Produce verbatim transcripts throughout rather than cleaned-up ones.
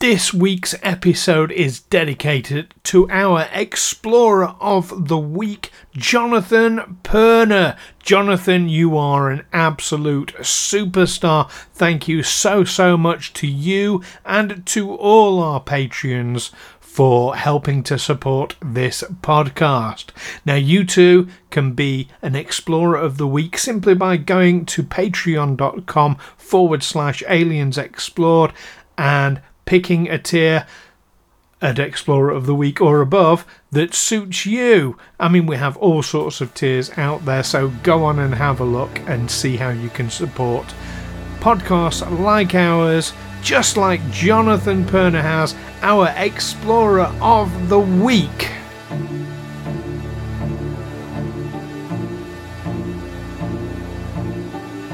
This week's episode is dedicated to our Explorer of the Week, Jonathan Perner. Jonathan, you are an absolute superstar. Thank you so, so much to you and to all our Patreons for helping to support this podcast. Now, you too can be an Explorer of the Week simply by going to patreon.com forward slash aliens explored and picking a tier at Explorer of the Week or above that suits you. I mean, we have all sorts of tiers out there, so go on and have a look and see how you can support podcasts like ours, just like Jonathan Perner has, our Explorer of the Week.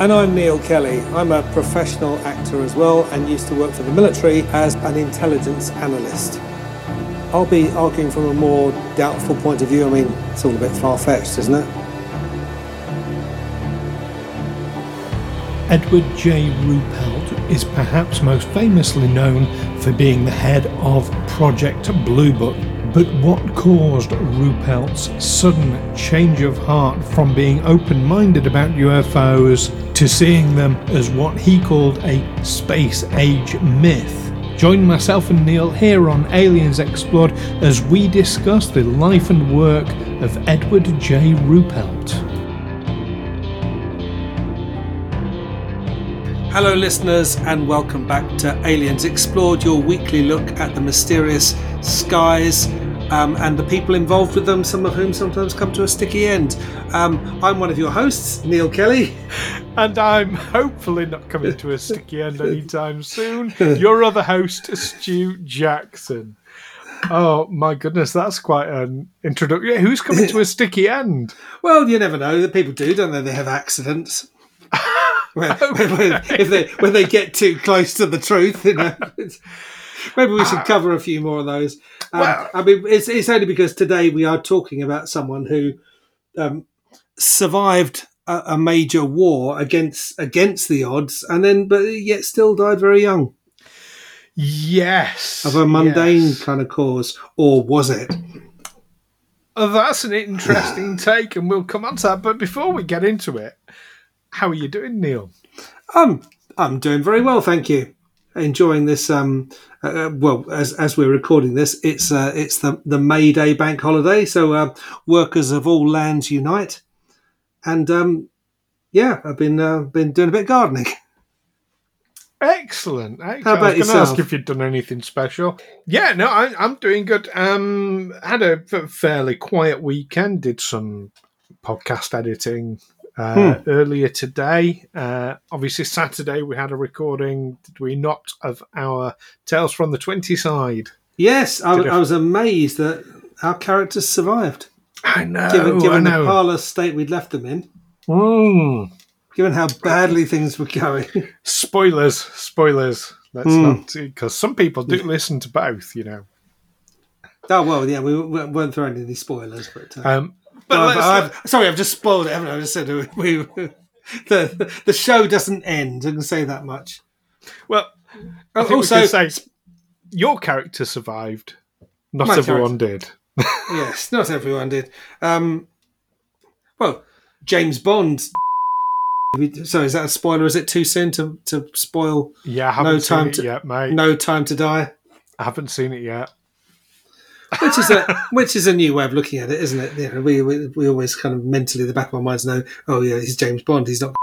And I'm Neil Kelly. I'm a professional actor as well and used to work for the military as an intelligence analyst. I'll be arguing from a more doubtful point of view. I mean, it's all a bit far-fetched, isn't it? Edward J. Ruppelt is perhaps most famously known for being the head of Project Blue Book. But what caused Ruppelt's sudden change of heart from being open-minded about U F Os to seeing them as what he called a space age myth? Join myself and Neil here on Aliens Explored as we discuss the life and work of Edward J. Ruppelt. Hello listeners and welcome back to Aliens Explored, your weekly look at the mysterious skies um, and the people involved with them, some of whom sometimes come to a sticky end. Um, I'm one of your hosts, Neil Kelly. And I'm hopefully not coming to a sticky end anytime soon. Your other host, Stu Jackson. Oh my goodness, that's quite an introduction. Who's coming to a sticky end? Well, you never know. The people do, don't they? They have accidents. When, when, if they when they get too close to the truth, you know, maybe we should cover a few more of those. Um, well, I mean, it's it's only because today we are talking about someone who um, survived a, a major war against against the odds, and then but yet still died very young. Yes, of a mundane yes. kind of cause, or was it? Oh, that's an interesting take, and we'll come on to that. But before we get into it. How are you doing, Neil? Um, I'm doing very well, thank you. Enjoying this. Um, uh, well, as as we're recording this, it's uh, it's the the May Day bank holiday, so uh, workers of all lands unite. And um, yeah, I've been uh, been doing a bit of gardening. Excellent. Excellent. How about I was yourself? Ask if you'd done anything special. Yeah, no, I, I'm doing good. Um, had a fairly quiet weekend. Did some podcast editing. Uh, hmm. Earlier today, uh, obviously Saturday, we had a recording, did we not, of our Tales from the twenty side? Yes, I, I was amazed that our characters survived. I know, given, given I know. the parlous state we'd left them in, mm. given how badly things were going. Spoilers, spoilers. Let's mm. not, because some people do listen to both, you know. Oh well, yeah, we weren't throwing any spoilers, but. Uh... Um, But no, I've, I've, sorry, I've just spoiled it, haven't I? I just said we, we, the the show doesn't end. I can say that much. Well, I think also we can say your character survived. Not everyone character. did. Yes, not everyone did. Um, well, James Bond. So is that a spoiler? Is it too soon to to spoil? Yeah, I haven't no seen time it to, yet, mate. No Time to Die. I haven't seen it yet. which is a which is a new way of looking at it, isn't it? You know, we, we we always kind of mentally, the back of our minds know, oh yeah, he's James Bond, he's not.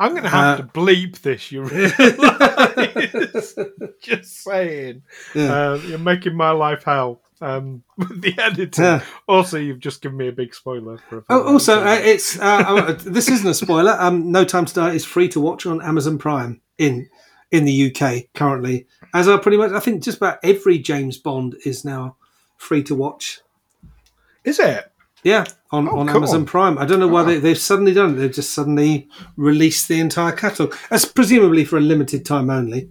I'm going to have uh, to bleep this. You realise? Just saying, yeah. uh, you're making my life hell um, with the editing. Yeah. Also, you've just given me a big spoiler. For a oh, also, uh, it's uh, this isn't a spoiler. Um, No Time to Die is free to watch on Amazon Prime in in the U K currently, as are pretty much, I think, just about every James Bond is now free to watch. Is it? Yeah, on, oh, on cool. Amazon Prime. I don't know why oh. they, they've suddenly done it. They've just suddenly released the entire catalogue. That's presumably for a limited time only.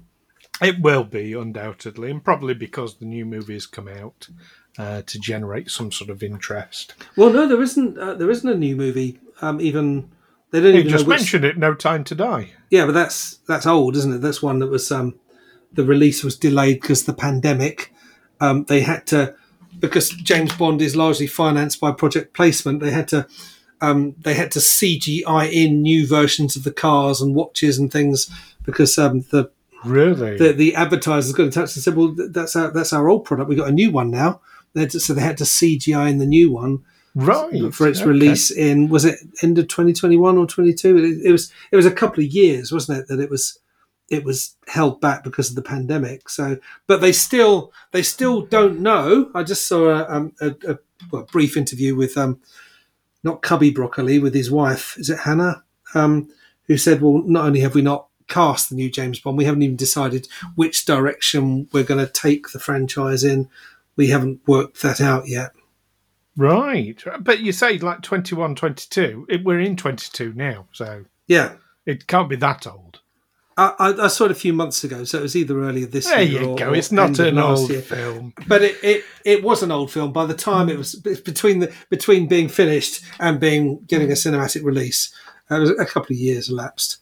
It will be, undoubtedly, and probably because the new movies come out uh, to generate some sort of interest. Well, no, there isn't. Uh, there isn't a new movie. Um, even they don't. You even just know which... mentioned it. No Time to Die. Yeah, but that's that's old, isn't it? That's one that was um, the release was delayed because the pandemic. Um, they had to, because James Bond is largely financed by project placement. They had to. Um, they had to C G I in new versions of the cars and watches and things because um, the. Really? The, the advertisers got in touch and said, well, that's our, that's our old product. We've got a new one now. To, so they had to C G I in the new one right, for its okay. release in, was it end of twenty twenty-one or twenty-two? It, it was it was a couple of years, wasn't it, that it was it was held back because of the pandemic. So, but they still they still don't know. I just saw a, um, a, a, well, a brief interview with, um, not Cubby Broccoli, with his wife, is it Hannah, um, who said, well, not only have we not cast the new James Bond, we haven't even decided which direction we're going to take the franchise in. We haven't worked that out yet. Right. But you say like twenty-one, twenty-two. It, we're in twenty-two now, so yeah, it can't be that old. I, I, I saw it a few months ago, so it was either earlier this there year you or go. It's not an old year. Film. But it, it, it was an old film. By the time it was between the between being finished and being getting a cinematic release, it was a couple of years elapsed.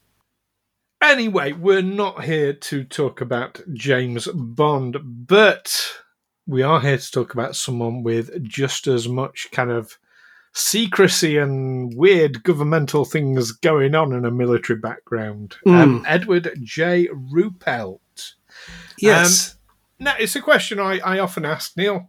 Anyway, we're not here to talk about James Bond, but we are here to talk about someone with just as much kind of secrecy and weird governmental things going on in a military background. Mm. Um, Edward J. Ruppelt. Yes. Um, now, it's a question I, I often ask, Neil,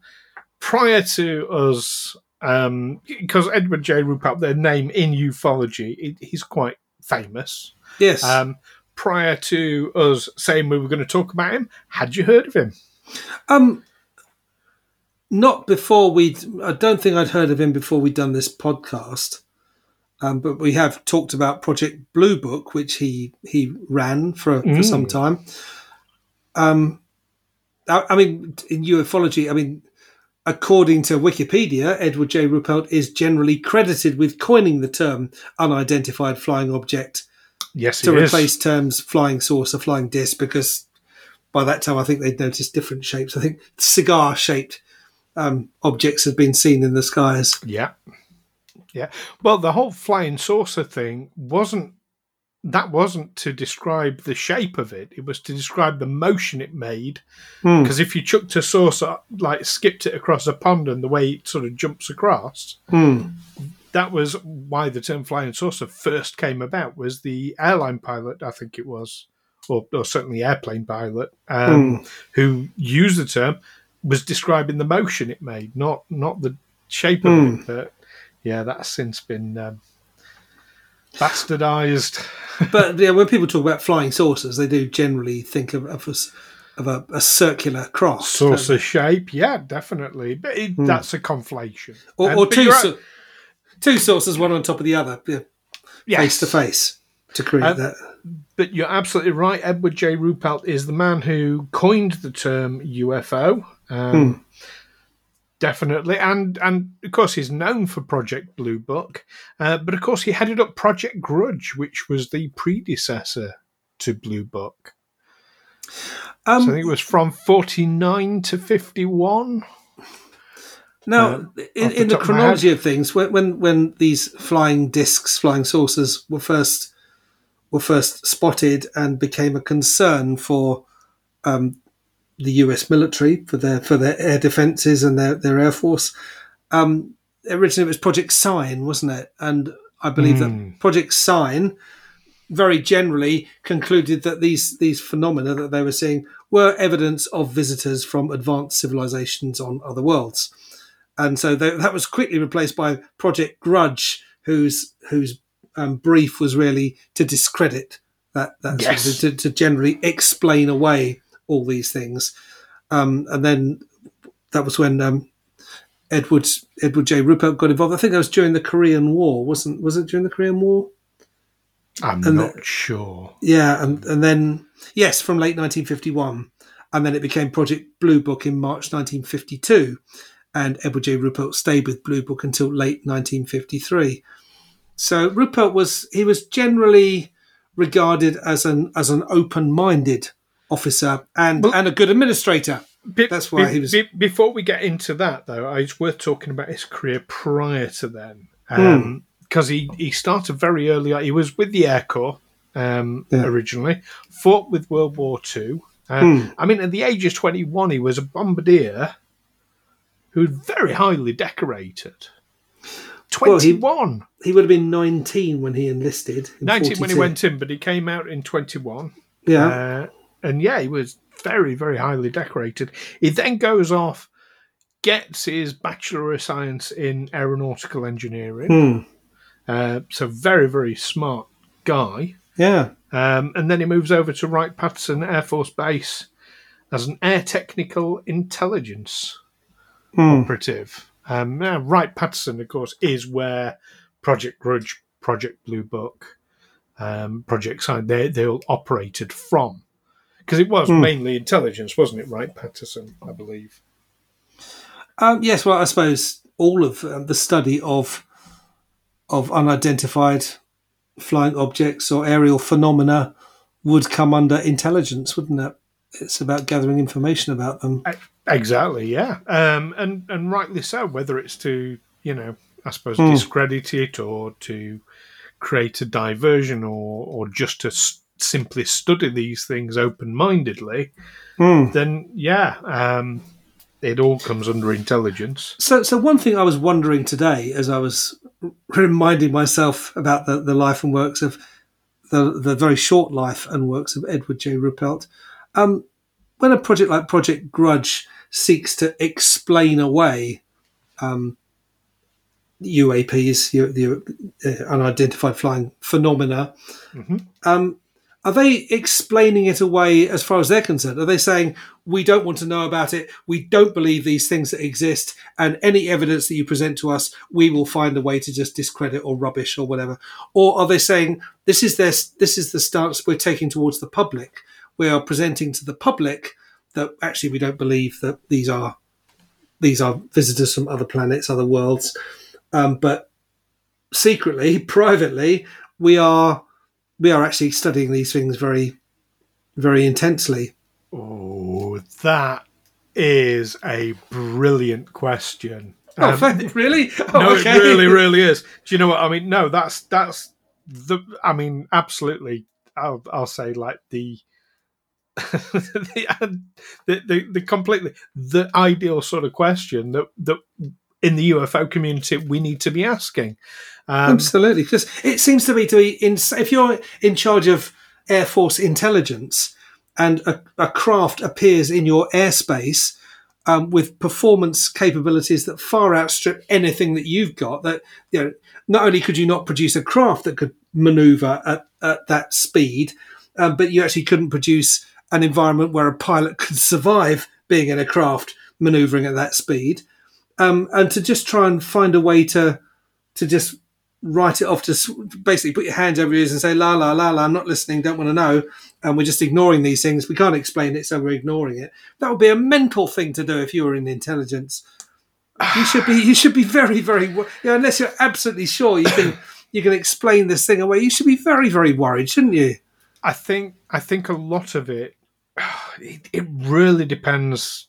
prior to us, um, because Edward J. Ruppelt, their name in ufology, he's quite famous. Yes. Um, prior to us saying we were going to talk about him, had you heard of him? Um, not before we'd... I don't think I'd heard of him before we'd done this podcast, um, but we have talked about Project Blue Book, which he, he ran for, mm. for some time. Um, I, I mean, in ufology, I mean, according to Wikipedia, Edward J. Ruppelt is generally credited with coining the term unidentified flying object. Yes, to replace is. terms flying saucer, flying disc, because by that time I think they'd noticed different shapes. I think cigar-shaped um, objects had been seen in the skies. Yeah, yeah. Well, the whole flying saucer thing wasn't that wasn't to describe the shape of it. It was to describe the motion it made. Because mm. if you chucked a saucer, like skipped it across a pond, and the way it sort of jumps across. Mm. That was why the term flying saucer first came about, was the airline pilot, I think it was, or, or certainly airplane pilot, um, mm. who used the term, was describing the motion it made, not not the shape of mm. it. But yeah, that's since been um, bastardised. But yeah, when people talk about flying saucers, they do generally think of, of us... Of a, a circular cross. Saucer shape, yeah, definitely. But it, mm. that's a conflation. Or, um, or two... Two saucers, one on top of the other, yeah. yes. face to face, to create um, that. But you're absolutely right. Edward J. Ruppelt is the man who coined the term U F O, um, hmm. definitely. And, and, of course, he's known for Project Blue Book. Uh, but, of course, he headed up Project Grudge, which was the predecessor to Blue Book. Um, so I think it was from forty-nine to fifty-one. Now, uh, in, the in the chronology of, of things, when, when when these flying discs, flying saucers, were first were first spotted and became a concern for um, the U S military for their for their air defences and their, their air force, um, originally it was Project Sign, wasn't it? And I believe mm. that Project Sign very generally concluded that these these phenomena that they were seeing were evidence of visitors from advanced civilizations on other worlds. And so they, that was quickly replaced by Project Grudge, whose whose um, brief was really to discredit that, that yes. sort of, to, to generally explain away all these things. Um, and then that was when um, Edward Edward J. Ruppelt got involved. I think that was during the Korean War, wasn't? Was it during the Korean War? I'm and not the, sure. Yeah, and, and then, yes, from late nineteen fifty-one. And then it became Project Blue Book in March nineteen fifty-two. And Edward J. Ruppelt stayed with Blue Book until late nineteen fifty-three. So Ruppelt was, he was generally regarded as an as an open-minded officer and, well, and a good administrator. Be, That's why be, he was... Be, before we get into that, though, it's worth talking about his career prior to then. Um, mm. Because he, he started very early on. He was with the Air Corps um, yeah. originally, fought with World War Two. Uh, mm. I mean, at the age of twenty-one, he was a bombardier who was very highly decorated. twenty-one! Well, he, he would have been nineteen when he enlisted. nineteen forty-two. When he went in, but he came out in twenty-one. Yeah. Uh, and yeah, he was very, very highly decorated. He then goes off, gets his Bachelor of Science in Aeronautical Engineering. Mm. Uh, so very, very smart guy. Yeah. Um, and then he moves over to Wright-Patterson Air Force Base as an air technical intelligence mm. operative. Um, now Wright-Patterson, of course, is where Project Grudge, Project Blue Book, um, Project Sign, they, they all operated from. Because it was mm. mainly intelligence, wasn't it, Wright-Patterson, I believe? Um, yes, well, I suppose all of uh, the study of of unidentified flying objects or aerial phenomena would come under intelligence, wouldn't it? It's about gathering information about them. Exactly, yeah. Um, and, and rightly so, whether it's to, you know, I suppose mm. discredit it or to create a diversion or, or just to st- simply study these things open-mindedly, mm. then, yeah, um, it all comes under intelligence. So, so one thing I was wondering today as I was reminding myself about the, the life and works of the the very short life and works of Edward J. Ruppelt. Um, when a project like Project Grudge seeks to explain away um, U A Ps, the, the uh, unidentified flying phenomena, mm-hmm. um, are they explaining it away as far as they're concerned? Are they saying, we don't want to know about it, we don't believe these things that exist, and any evidence that you present to us, we will find a way to just discredit or rubbish or whatever? Or are they saying, this is their, this is the stance we're taking towards the public? We are presenting to the public that actually we don't believe that these are these are visitors from other planets, other worlds, um, but secretly, privately, we are we are actually studying these things very, very intensely. Oh, that is a brilliant question. Um, oh, really? Oh, no, okay. It really, really is. Do you know what I mean? No, that's that's the. I mean, absolutely. I'll I'll say like the. the, the, the, the completely the ideal sort of question that, that in the U F O community we need to be asking. Um, Absolutely, because it seems to me to be in, if you're in charge of Air Force intelligence and a, a craft appears in your airspace um, with performance capabilities that far outstrip anything that you've got, that you know, not only could you not produce a craft that could manoeuvre at, at that speed, um, but you actually couldn't produce an environment where a pilot could survive being in a craft manoeuvring at that speed. Um, and to just try and find a way to to just write it off, to basically put your hands over your ears and say, la, la, la, la, I'm not listening, don't want to know, and we're just ignoring these things. We can't explain it, so we're ignoring it. That would be a mental thing to do if you were in intelligence. You should be you should be very, very... You know, unless you're absolutely sure you can you can explain this thing away, you should be very, very worried, shouldn't you? I think I think a lot of it, it, it really depends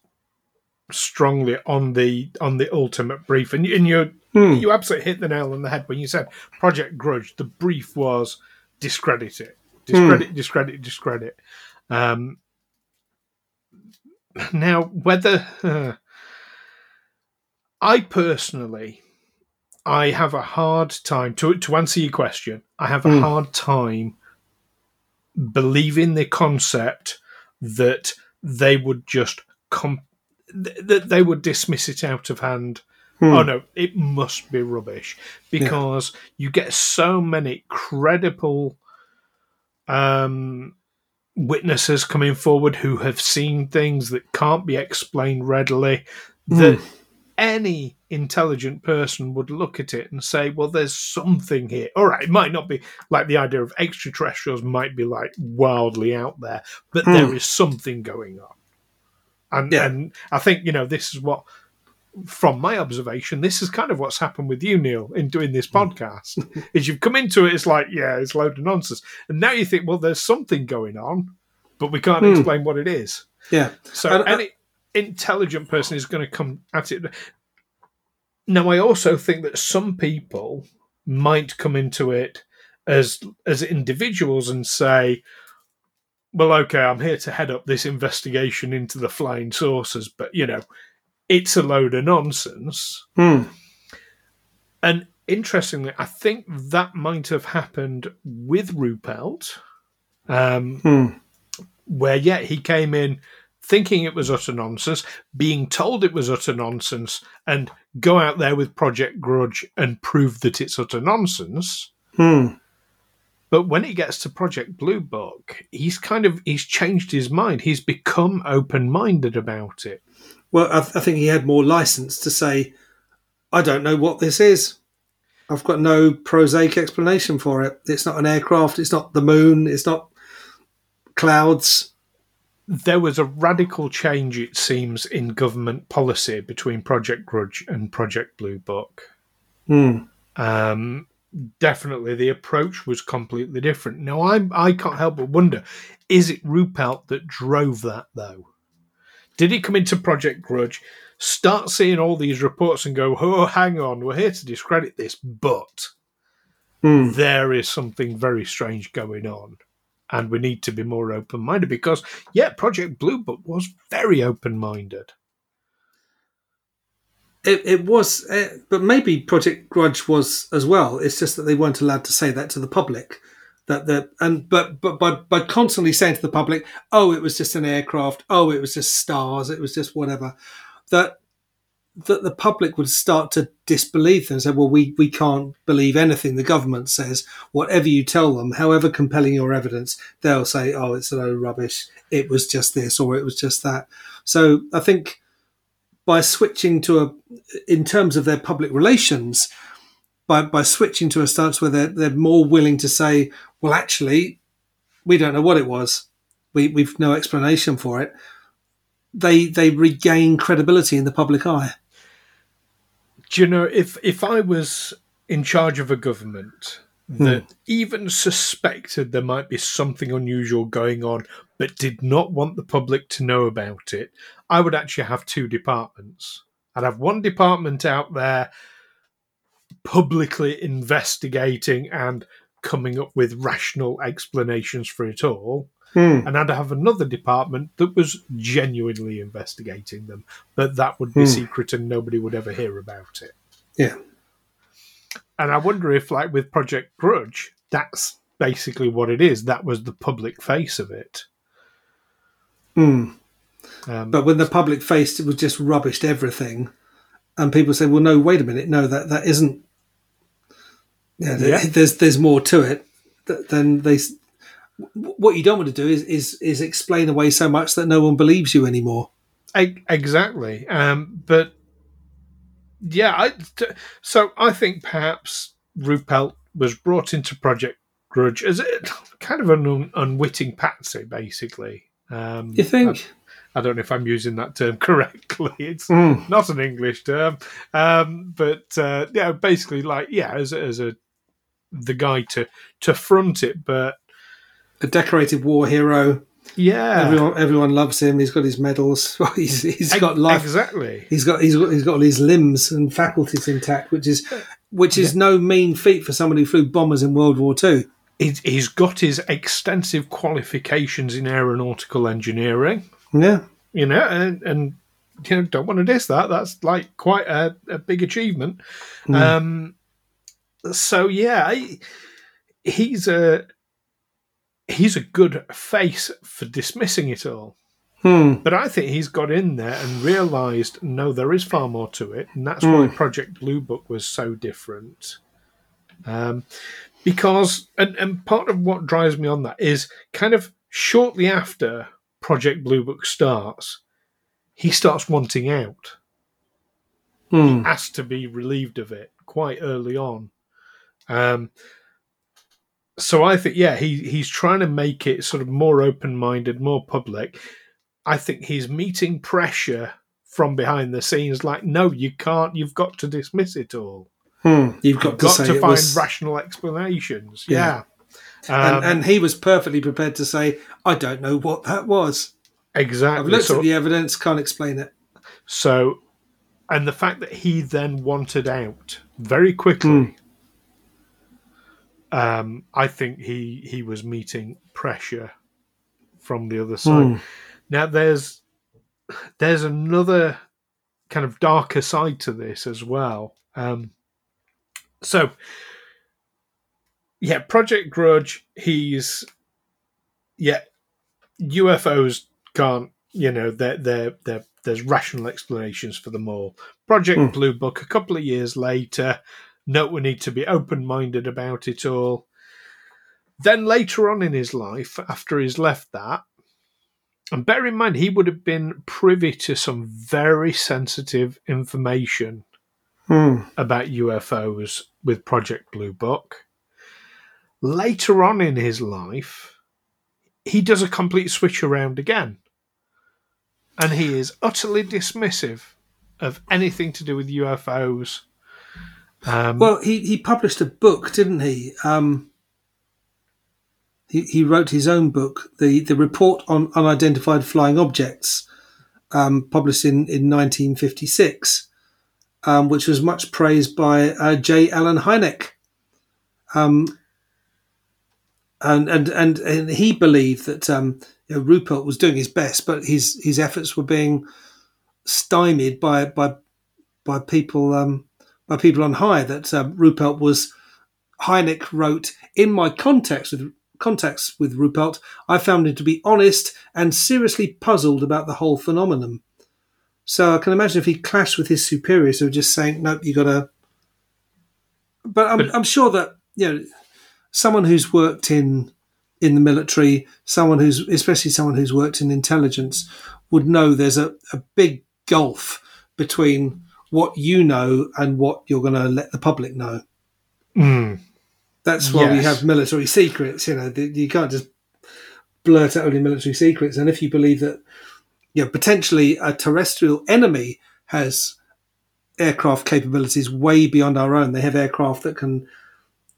strongly on the on the ultimate brief. And, and you mm. you absolutely hit the nail on the head when you said Project Grudge. The brief was discredit it, discredit, mm. discredit, discredit. Um, now, whether uh, I personally, I have a hard time to to answer your question. I have a mm. hard time believing the concept that they would just com- that they would dismiss it out of hand. Hmm. Oh no, it must be rubbish, because yeah. you get so many credible um, witnesses coming forward who have seen things that can't be explained readily. That hmm. any intelligent person would look at it and say, well, there's something here. All right, it might not be like the idea of extraterrestrials might be like wildly out there, but mm. there is something going on. And, yeah. and I think, you know, this is what, from my observation, this is kind of what's happened with you, Neil, in doing this podcast, is you've come into it, it's like, yeah, it's a load of nonsense. And now you think, well, there's something going on, but we can't mm. explain what it is. Yeah. So and, any uh, intelligent person is going to come at it. Now, I also think that some people might come into it as as individuals and say, well, okay, I'm here to head up this investigation into the flying saucers, but, you know, it's a load of nonsense. Hmm. And interestingly, I think that might have happened with Ruppelt, um, hmm. where, yeah, he came in thinking it was utter nonsense, being told it was utter nonsense, and go out there with Project Grudge and prove that it's utter nonsense. Hmm. But when it gets to Project Blue Book, he's kind of, he's changed his mind. He's become open-minded about it. Well, I, th- I think he had more license to say, I don't know what this is. I've got no prosaic explanation for it. It's not an aircraft. It's not the moon. It's not clouds. There was a radical change, it seems, in government policy between Project Grudge and Project Blue Book. Hmm. Um. Definitely, the approach was completely different. Now, I I can't help but wonder, is it Ruppelt that drove that, though? Did he come into Project Grudge, start seeing all these reports and go, oh, hang on, we're here to discredit this, but mm. there is something very strange going on, and we need to be more open-minded? Because, yeah, Project Blue Book was very open-minded. It, it was, it, but maybe Project Grudge was as well. It's just that they weren't allowed to say that to the public. That the and but but by by constantly saying to the public, oh, it was just an aircraft. Oh, it was just stars. It was just whatever. That that the public would start to disbelieve them and say, well, we we can't believe anything the government says. Whatever you tell them, however compelling your evidence, they'll say, oh, it's a load of rubbish. It was just this or it was just that. So I think, by switching to a, in terms of their public relations, by, by switching to a stance where they're, they're more willing to say, well, actually, we don't know what it was. We, we've no explanation for it. They, they regain credibility in the public eye. Do you know, if, if I was in charge of a government that hmm. even suspected there might be something unusual going on, but did not want the public to know about it, I would actually have two departments. I'd have one department out there publicly investigating and coming up with rational explanations for it all, mm. and I'd have another department that was genuinely investigating them, but that would be mm. secret and nobody would ever hear about it. Yeah. And I wonder if, like with Project Grudge, that's basically what it is. That was the public face of it. Mm. Um, but when the public face was just rubbished everything, and people say, well, no, wait a minute, no, that, that isn't, yeah, yeah. there's there's more to it. Then they, what you don't want to do is, is, is explain away so much that no one believes you anymore. I, exactly. Um, but yeah, I, so I think perhaps Ruppelt was brought into Project Grudge as it kind of an un- unwitting patsy, basically. Um, you think? I, I don't know if I'm using that term correctly. It's mm. not an English term, um, but uh, yeah, basically, like yeah, as as a the guy to to front it, but a decorated war hero. Yeah, everyone everyone loves him. He's got his medals. he's, he's got life. Exactly. He's got he's got he's got all his limbs and faculties intact, which is which is yeah. no mean feat for someone who flew bombers in World War Two. He's got his extensive qualifications in aeronautical engineering. Yeah, you know, and, and you know, don't want to diss that. That's like quite a, a big achievement. Mm. Um, so yeah, he, he's a he's a good face for dismissing it all. Hmm. But I think he's got in there and realised, no, there is far more to it, and that's mm. why Project Blue Book was so different. Um. Because, and, and part of what drives me on that is kind of shortly after Project Blue Book starts, he starts wanting out. Mm. He has to be relieved of it quite early on. Um, so I think, yeah, he, he's trying to make it sort of more open-minded, more public. I think he's meeting pressure from behind the scenes, like, no, you can't, you've got to dismiss it all. Hmm. You've got, you've got to, got to find was... rational explanations. Yeah. yeah. Um, and, and he was perfectly prepared to say, I don't know what that was. Exactly. I've looked so, at the evidence, can't explain it. So, and the fact that he then wanted out very quickly, mm. um, I think he, he was meeting pressure from the other side. Mm. Now, there's there's another kind of darker side to this as well. Um, so, yeah, Project Grudge, he's, yeah, U F Os can't, you know, they're, they're, they're, there's rational explanations for them all. Project mm. Blue Book, a couple of years later, no, we need to be open-minded about it all. Then later on in his life, after he's left that, and bear in mind, he would have been privy to some very sensitive information hmm. about U F Os with Project Blue Book. Later on in his life, he does a complete switch around again. And he is utterly dismissive of anything to do with U F Os. Um, well, he, he published a book, didn't he? Um He he wrote his own book, the the Report on Unidentified Flying Objects, um, published in, in nineteen fifty-six, um, which was much praised by uh, J. Allen Hynek, um, and and and and he believed that um, you know, Ruppelt was doing his best, but his his efforts were being stymied by by by people um, by people on high. That uh, Ruppelt was Hynek wrote in my context with. contacts with Ruppelt, I found him to be honest and seriously puzzled about the whole phenomenon. So I can imagine if he clashed with his superiors, who were just saying, "Nope, you got to." But I'm, I'm sure that, you know, someone who's worked in in the military, someone who's especially someone who's worked in intelligence, would know there's a, a big gulf between what you know and what you're going to let the public know. Mm. That's why yes. we have military secrets, you know. You can't just blurt out only military secrets. And if you believe that, you know, potentially a terrestrial enemy has aircraft capabilities way beyond our own, they have aircraft that can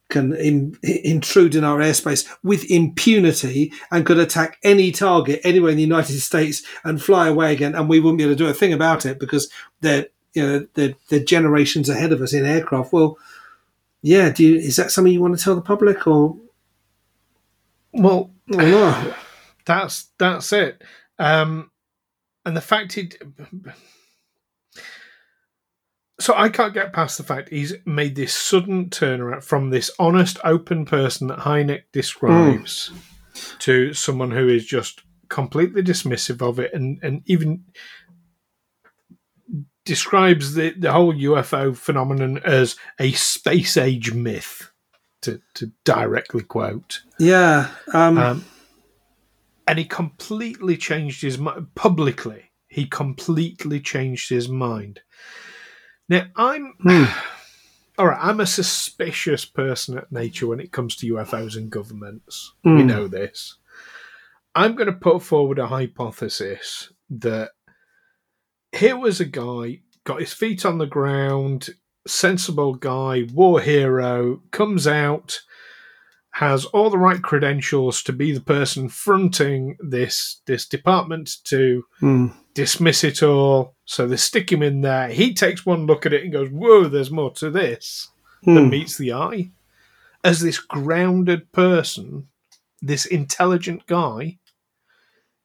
can in, intrude in our airspace with impunity and could attack any target anywhere in the United States and fly away again, and we wouldn't be able to do a thing about it because they're, you know, they're, they're generations ahead of us in aircraft. Well. Yeah, do you, is that something you want to tell the public, or well, or no? that's that's it. Um, and the fact he, so I can't get past the fact he's made this sudden turnaround from this honest, open person that Hynek describes mm. to someone who is just completely dismissive of it, and and even describes the, the whole U F O phenomenon as a space age myth, to, to directly quote. Yeah. Um, um, and he completely changed his mind. Publicly, he completely changed his mind. Now, I'm... Hmm. All right, I'm a suspicious person at nature when it comes to U F Os and governments. Hmm. We know this. I'm going to put forward a hypothesis that here was a guy, got his feet on the ground, sensible guy, war hero, comes out, has all the right credentials to be the person fronting this this department to mm. dismiss it all. So they stick him in there. He takes one look at it and goes, whoa, there's more to this mm. than meets the eye. As this grounded person, this intelligent guy,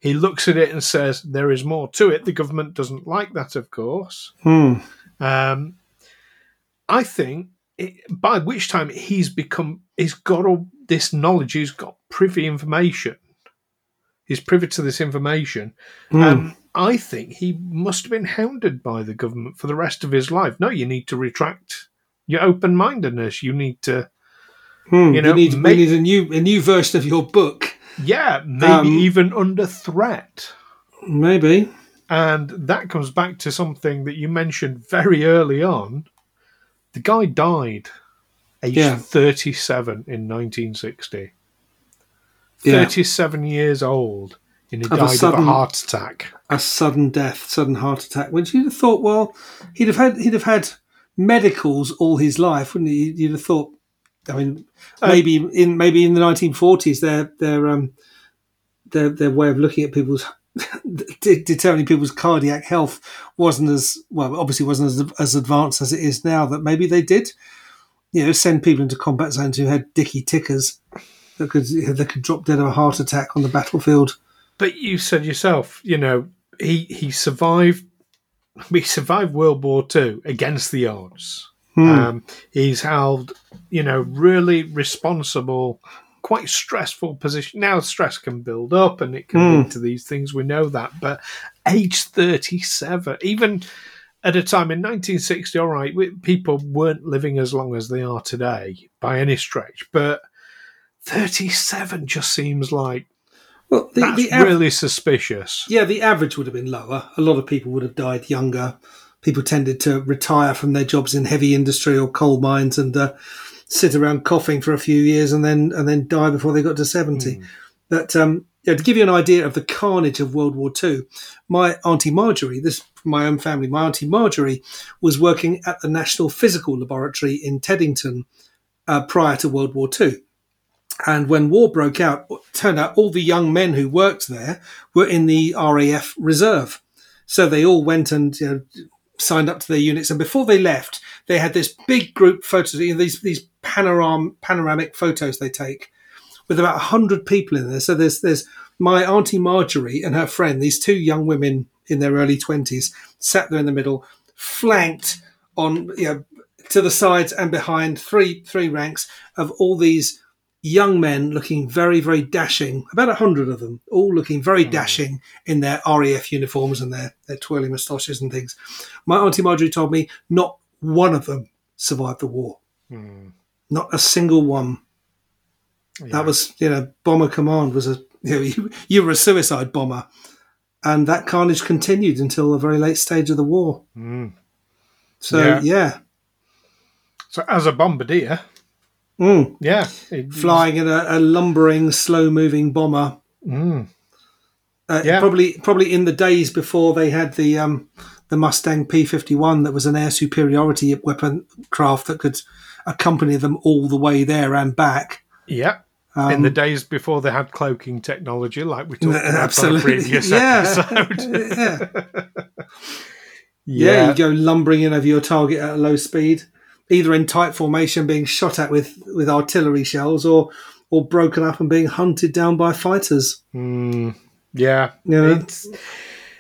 he looks at it and says, there is more to it. The government doesn't like that, of course. Hmm. Um, I think it, by which time he's become, he's got all this knowledge, he's got privy information. He's privy to this information. Hmm. Um, I think he must have been hounded by the government for the rest of his life. No, you need to retract your open-mindedness. You need to, hmm. you know. You need, make, you need a, new, a new version of your book. Yeah, maybe um, even under threat. Maybe. And that comes back to something that you mentioned very early on. The guy died aged yeah. thirty-seven in nineteen sixty. thirty-seven yeah. years old, and he of died a sudden, of a heart attack. A sudden death, sudden heart attack. Which you'd have thought, well, he'd have had he'd have had medicals all his life, wouldn't he? You'd have thought. I mean, maybe uh, in maybe in the nineteen forties, their their um their their way of looking at people's determining people's cardiac health wasn't as well. Obviously, wasn't as as advanced as it is now. That maybe they did, you know, send people into combat zones who had dicky tickers that could that could drop dead of a heart attack on the battlefield. But you said yourself, you know, he he survived. He survived World War Two against the odds. Hmm. Um, he's held, you know, really responsible, quite stressful position. Now stress can build up and it can hmm. lead to these things. We know that. But age thirty-seven, even at a time in nineteen sixty, all right, we, people weren't living as long as they are today by any stretch. But thirty-seven just seems like well, the, that's the av- really suspicious. Yeah, the average would have been lower. A lot of people would have died younger. People tended to retire from their jobs in heavy industry or coal mines and uh, sit around coughing for a few years and then and then die before they got to seventy. Mm. But um, yeah, to give you an idea of the carnage of World War Two, my Auntie Marjorie, this from my own family, my Auntie Marjorie was working at the National Physical Laboratory in Teddington uh, prior to World War Two. And when war broke out, it turned out all the young men who worked there were in the R A F reserve. So they all went and, you know, signed up to their units, and before they left, they had this big group photos. You know, these these panoram panoramic photos they take with about a hundred people in there. So there's there's my Auntie Marjorie and her friend, these two young women in their early twenties, sat there in the middle, flanked on you know, to the sides and behind three three ranks of all these young men looking very very dashing. About a hundred of them, all looking very mm. dashing in their R A F uniforms and their their twirly moustaches and things. My Auntie Marjorie told me not one of them survived the war. Mm. Not a single one. Yeah. That was, you know, Bomber Command was a you, know, you, you were a suicide bomber, and that carnage continued until the very late stage of the war. Mm. So yeah. yeah. So as a bombardier. Mm. Yeah, flying in a, a lumbering, slow-moving bomber. Mm. Uh, yeah. Probably, probably in the days before they had the um, the Mustang P fifty-one, that was an air superiority weapon craft that could accompany them all the way there and back. Yeah, um, in the days before they had cloaking technology, like we talked about in the previous yeah. episode. yeah. yeah, yeah, you go lumbering in over your target at a low speed. Either in tight formation, being shot at with, with artillery shells, or or broken up and being hunted down by fighters. Mm, yeah, you know? it's,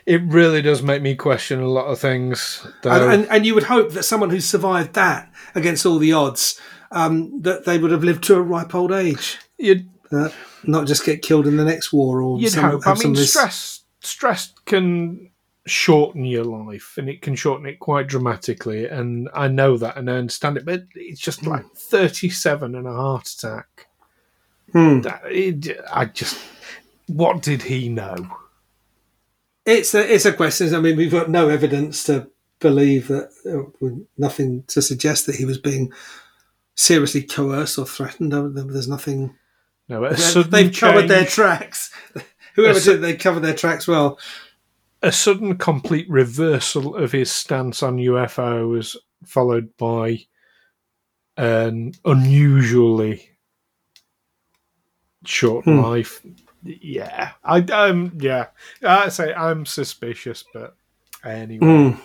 it really does make me question a lot of things. And, and and you would hope that someone who survived that against all the odds, um, that they would have lived to a ripe old age. You'd uh, not just get killed in the next war, or you'd some, hope. I mean, stress stress can. shorten your life, and it can shorten it quite dramatically, and I know that and I understand it, but it's just like thirty-seven and a heart attack. hmm. that, it, I just what did he know? It's a, it's a question. I mean, we've got no evidence to believe that uh, nothing to suggest that he was being seriously coerced or threatened. There's nothing. No, they've covered their tracks. Whoever did, they covered their tracks well. A sudden complete reversal of his stance on U F Os, followed by an unusually short hmm. life. Yeah. I um yeah. I say I'm suspicious, but anyway.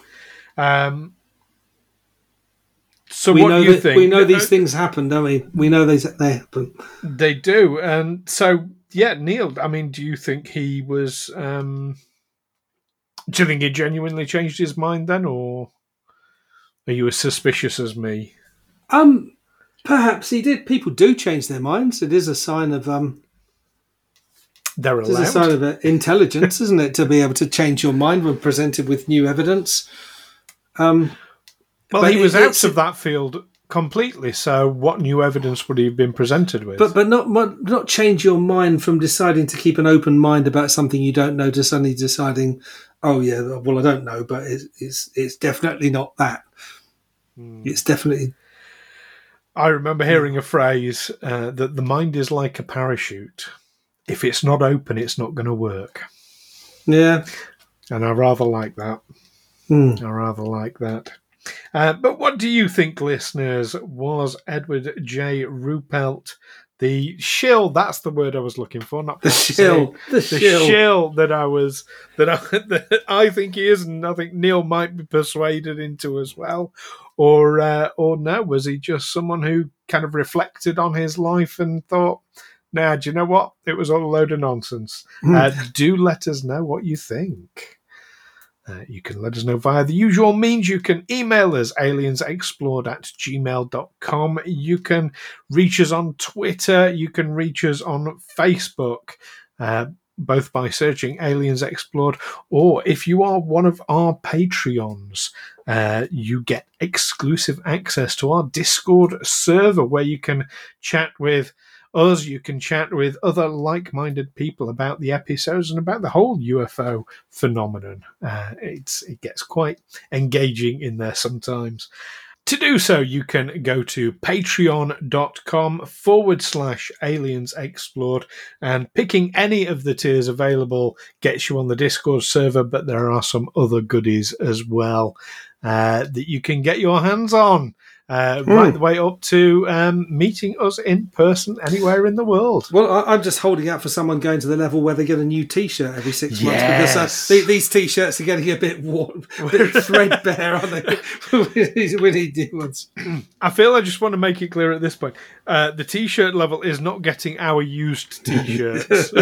Hmm. Um So we what know do you that, think? We know these uh, things happen, don't we? We know these they happen. They do. And so yeah, Neil, I mean, do you think he was um Do you think he genuinely changed his mind then, or are you as suspicious as me? Um, perhaps he did. People do change their minds. It is a sign of um, they're allowed. It is a sign of uh, intelligence, isn't it, to be able to change your mind when presented with new evidence? Um, well, he was out of that field completely. So, what new evidence would he have been presented with? But but not not change your mind from deciding to keep an open mind about something you don't know to suddenly deciding oh yeah, well, I don't know, but it's it's, it's definitely not that. Mm. It's definitely. I remember hearing a phrase uh, that the mind is like a parachute. If it's not open, it's not going to work. Yeah. And I rather like that. Mm. I rather like that. Uh, but what do you think, listeners? Was Edward J. Ruppelt the shill? That's the word I was looking for. Not the shill. The, the shill. shill that I was. That I, that I think he is, and I think Neil might be persuaded into as well. Or, uh, or no, was he just someone who kind of reflected on his life and thought, "Now, nah, do you know what? It was all a load of nonsense." Mm. Uh, do let us know what you think. Uh, you can let us know via the usual means. You can email us, aliensexplored at gmail dot com. You can reach us on Twitter. You can reach us on Facebook, uh, both by searching Aliens Explored, or if you are one of our Patreons, uh, you get exclusive access to our Discord server where you can chat with us, you can chat with other like-minded people about the episodes and about the whole U F O phenomenon. Uh, it's it gets quite engaging in there sometimes. To do so, you can go to patreon.com forward slash aliens explored, and picking any of the tiers available gets you on the Discord server, but there are some other goodies as well uh, that you can get your hands on. Uh, right mm. the way up to um, meeting us in person anywhere in the world. Well, I, I'm just holding out for someone going to the level where they get a new T-shirt every six yes. months, because uh, th- these T-shirts are getting a bit worn, a bit threadbare, aren't they? We need new ones. I feel I just want to make it clear at this point: uh, the T-shirt level is not getting our used T-shirts.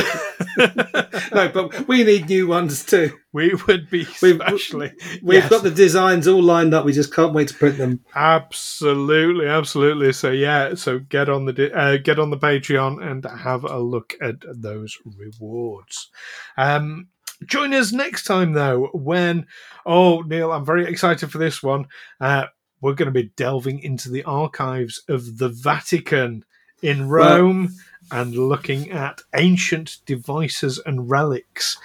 No, but we need new ones too. We would be especially. We've, we've yes. got the designs all lined up. We just can't wait to print them. Absolutely, absolutely. So yeah, so get on the uh, get on the Patreon and have a look at those rewards. Um, join us next time though. When oh Neil, I'm very excited for this one. Uh, we're going to be delving into the archives of the Vatican in Rome well, and looking at ancient devices and relics.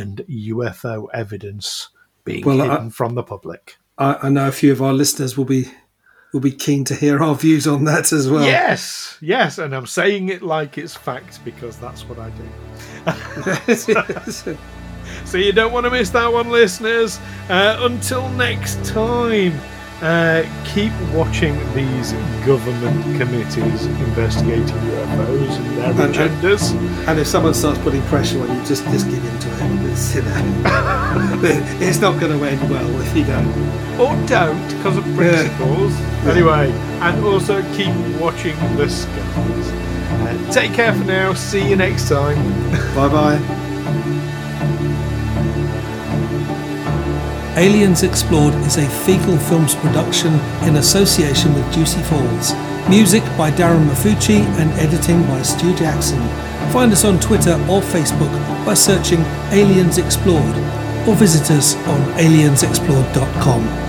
And U F O evidence being well, hidden I, from the public. I, I know a few of our listeners will be will be keen to hear our views on that as well. Yes, yes, and I'm saying it like it's fact because that's what I do. so, so you don't want to miss that one, listeners. Uh, until next time, uh, keep watching these government committees investigating U F Os and their and, agendas. And, and if someone starts putting pressure on you, just just give in to it. You know, it's not going to end well if you don't. Or don't, because of principles. Yeah. Anyway, and also keep watching the skies. Uh, take care for now. See you next time. Bye-bye. Aliens Explored is a Fecal Films production in association with Juicy Falls. Music by Darren Mafucci and editing by Stu Jackson. Find us on Twitter or Facebook by searching Aliens Explored, or visit us on aliens explored dot com.